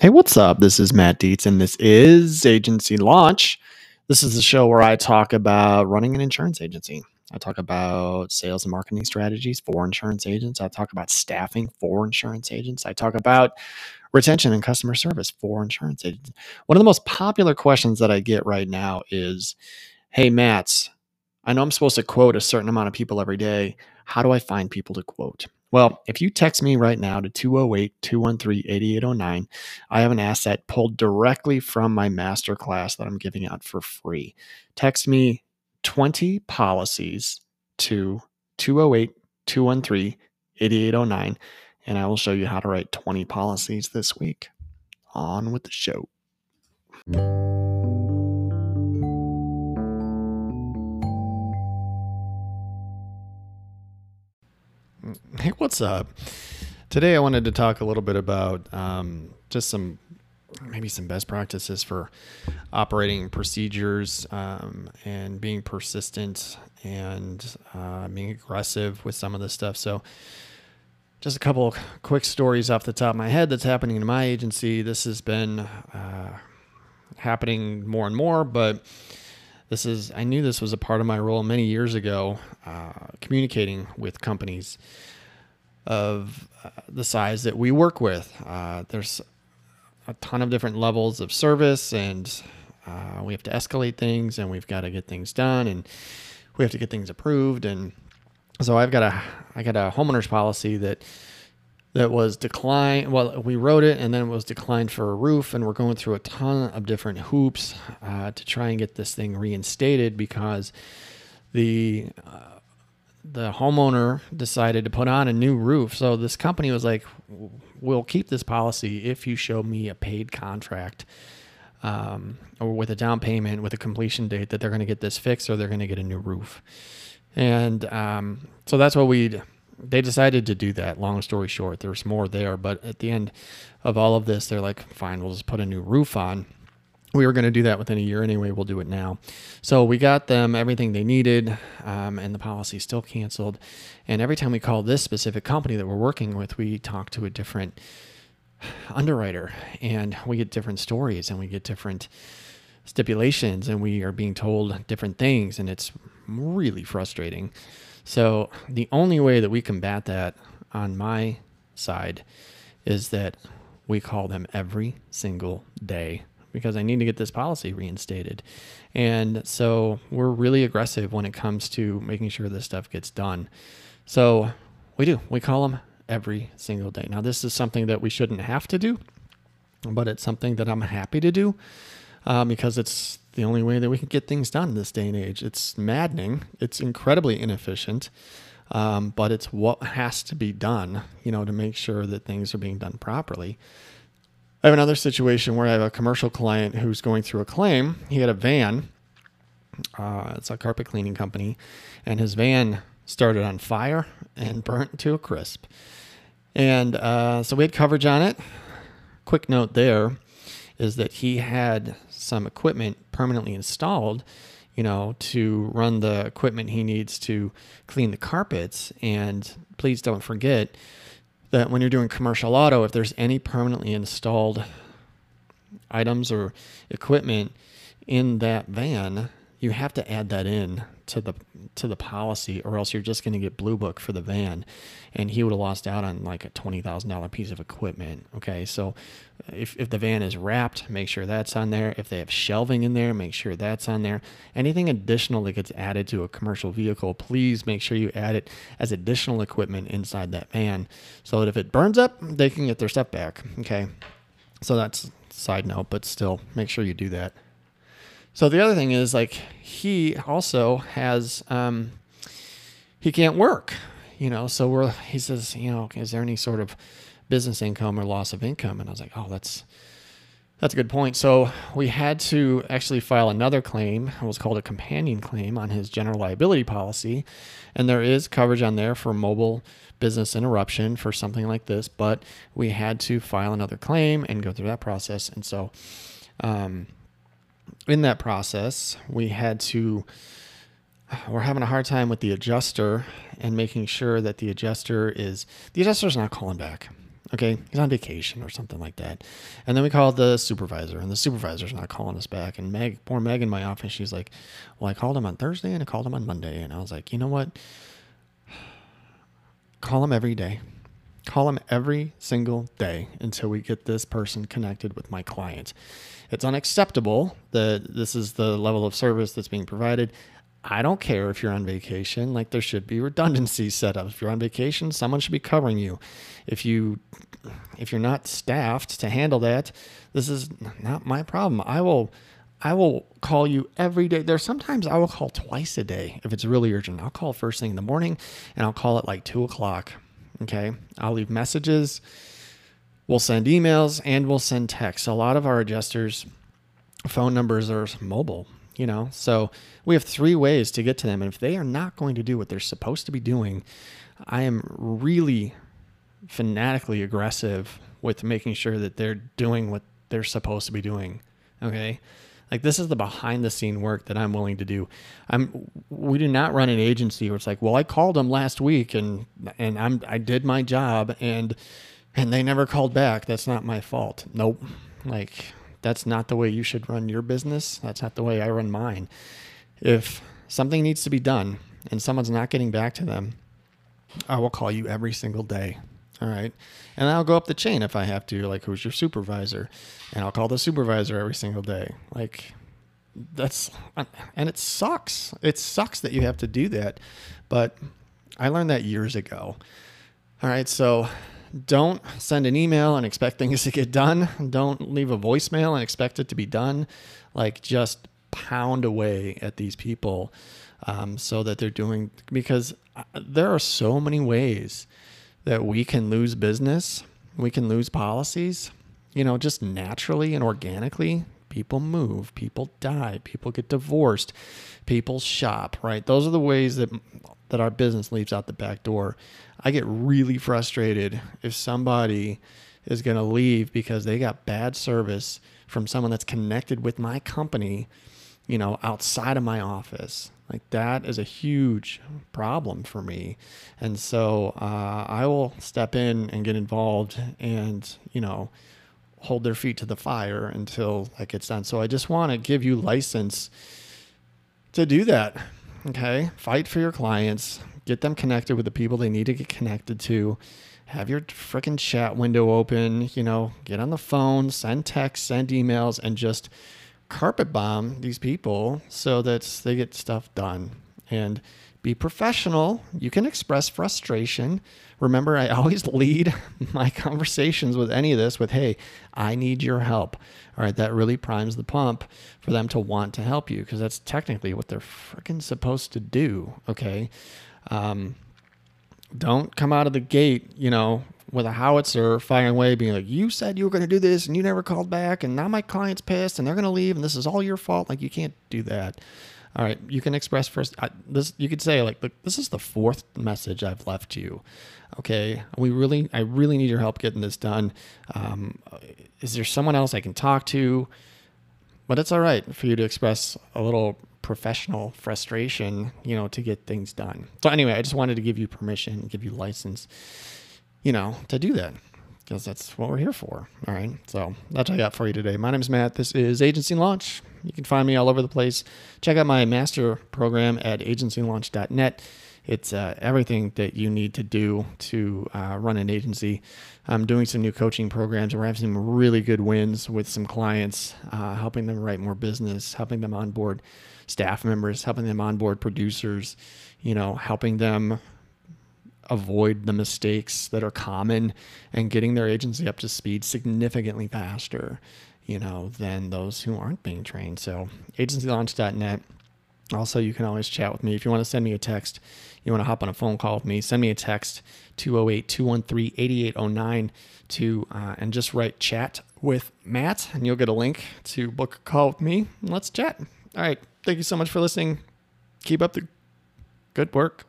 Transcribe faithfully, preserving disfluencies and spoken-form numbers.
Hey, what's up? This is Matt Dietz, and this is Agency Launch. This is the show where I talk about running an insurance agency. I talk about sales and marketing strategies for insurance agents. I talk about staffing for insurance agents. I talk about retention and customer service for insurance agents. One of the most popular questions that I get right now is, hey, Matt, I know I'm supposed to quote a certain amount of people every day. How do I find people to quote? Well, if you text me right now to two oh eight, two one three, eight eight oh nine, I have an asset pulled directly from my masterclass that I'm giving out for free. Text me twenty policies to two oh eight, two one three, eight eight oh nine, and I will show you how to write twenty policies this week. On with the show. Hey, what's up? Today I wanted to talk a little bit about um, just some, maybe some best practices for operating procedures um, and being persistent and uh, being aggressive with some of this stuff. So just a couple quick stories off the top of my head that's happening in my agency. This has been uh, happening more and more, but This is, I knew this was a part of my role many years ago, uh, communicating with companies of uh, the size that we work with. Uh, there's a ton of different levels of service, and uh, we have to escalate things, and we've got to get things done, and we have to get things approved. And so I've got a, I got a homeowner's policy that that was declined. Well, we wrote it and then it was declined for a roof, and we're going through a ton of different hoops uh, to try and get this thing reinstated because the uh, the homeowner decided to put on a new roof. So this company was like, we'll keep this policy if you show me a paid contract um, or with a down payment with a completion date that they're going to get this fixed or they're going to get a new roof. And um, so that's what we'd they decided to do that. Long story short, there's more there, but at the end of all of this, they're like, fine, we'll just put a new roof on. We were going to do that within a year anyway. We'll do it now. So we got them everything they needed, um, and the policy still canceled. And every time we call this specific company that we're working with, we talk to a different underwriter, and we get different stories, and we get different stipulations, and we are being told different things, and it's really frustrating. So the only way that we combat that on my side is that we call them every single day because I need to get this policy reinstated. And so we're really aggressive when it comes to making sure this stuff gets done. So we do, we call them every single day. Now this is something that we shouldn't have to do, but it's something that I'm happy to do uh, because it's the only way that we can get things done in this day and age. It's maddening. It's incredibly inefficient, um, but it's what has to be done, you know, to make sure that things are being done properly. I have another situation where I have a commercial client who's going through a claim. He had a van. Uh, it's a carpet cleaning company, and his van started on fire and burnt to a crisp. And uh, so we had coverage on it. Quick note there is that he had some equipment permanently installed, you know, to run the equipment he needs to clean the carpets. And please don't forget that when you're doing commercial auto, if there's any permanently installed items or equipment in that van, you have to add that in to the to the policy, or else you're just going to get blue book for the van, and he would have lost out on like a twenty thousand dollars piece of equipment. Okay, so if, if the van is wrapped, make sure that's on there. If they have shelving in there, make sure that's on there. Anything additional that gets added to a commercial vehicle, please make sure you add it as additional equipment inside that van, so that if it burns up, they can get their stuff back. Okay, so that's side note, but still make sure you do that. So the other thing is, like, he also has, um, he can't work, you know, so we're, he says, you know, is there any sort of business income or loss of income? And I was like, oh, that's, that's a good point. So we had to actually file another claim. It was called a companion claim on his general liability policy. And there is coverage on there for mobile business interruption for something like this, but we had to file another claim and go through that process. And so, um, in that process, we had to, we're having a hard time with the adjuster and making sure that the adjuster is, the adjuster's not calling back. Okay, he's on vacation or something like that. And then we called the supervisor, and the supervisor's not calling us back. And Meg, poor Meg in my office, she's like, well, I called him on Thursday and I called him on Monday. And I was like, you know what? Call him every day. Call him every single day until we get this person connected with my client. It's unacceptable that this is the level of service that's being provided. I don't care if you're on vacation. Like, there should be redundancy set up. If you're on vacation, someone should be covering you. If you, if you're not staffed to handle that, this is not my problem. I will, I will call you every day. There's sometimes I will call twice a day if it's really urgent. I'll call first thing in the morning, and I'll call at like two o'clock. Okay, I'll leave messages. We'll send emails and we'll send texts. A lot of our adjusters' phone numbers are mobile. You know, so we have three ways to get to them. And if they are not going to do what they're supposed to be doing, I am really fanatically aggressive with making sure that they're doing what they're supposed to be doing. Okay. Like, this is the behind the scene work that I'm willing to do. I'm, we do not run an agency where it's like, well, I called them last week and, and I'm, I did my job and, and they never called back. That's not my fault. Nope. Like, that's not the way you should run your business. That's not the way I run mine. If something needs to be done and someone's not getting back to them, I will call you every single day. All right. And I'll go up the chain if I have to, like, who's your supervisor? And I'll call the supervisor every single day. Like, that's, and it sucks. It sucks that you have to do that. But I learned that years ago. All right. So don't send an email and expect things to get done. Don't leave a voicemail and expect it to be done. Like, just pound away at these people um, so that they're doing, because there are so many ways that we can lose business. We can lose policies, you know, just naturally and organically. People move, people die, people get divorced, people shop, right? Those are the ways that that our business leaves out the back door. I get really frustrated if somebody is going to leave because they got bad service from someone that's connected with my company, you know, outside of my office. Like, that is a huge problem for me. And so uh, I will step in and get involved and, you know, hold their feet to the fire until that gets done. So I just want to give you license to do that. Okay. Fight for your clients, get them connected with the people they need to get connected to, have your freaking chat window open, you know, get on the phone, send texts, send emails, and just carpet bomb these people so that they get stuff done. And be professional. You can express frustration. Remember, I always lead my conversations with any of this with, hey, I need your help. All right, that really primes the pump for them to want to help you, because that's technically what they're freaking supposed to do, okay? Um, don't come out of the gate, you know, with a howitzer firing away, being like, you said you were going to do this and you never called back, and now my client's pissed and they're going to leave and this is all your fault. Like, you can't do that. All right, you can express first. I, this you could say, like, look, this is the fourth message I've left you. Okay, we really, I really need your help getting this done. Um, is there someone else I can talk to? But it's all right for you to express a little professional frustration, you know, to get things done. So anyway, I just wanted to give you permission, give you license, you know, to do that, because that's what we're here for. All right. So that's what I got for you today. My name is Matt. This is Agency Launch. You can find me all over the place. Check out my master program at agency launch dot net. It's uh, everything that you need to do to uh, run an agency. I'm doing some new coaching programs. We're having some really good wins with some clients, uh, helping them write more business, helping them onboard staff members, helping them onboard producers, you know, helping them avoid the mistakes that are common and getting their agency up to speed significantly faster, you know, than those who aren't being trained. So agency launch dot net. Also, you can always chat with me. If you want to send me a text, you want to hop on a phone call with me, send me a text, two oh eight, two one three, eight eight oh nine, to, uh, and just write chat with Matt, and you'll get a link to book a call with me. Let's chat. All right. Thank you so much for listening. Keep up the good work.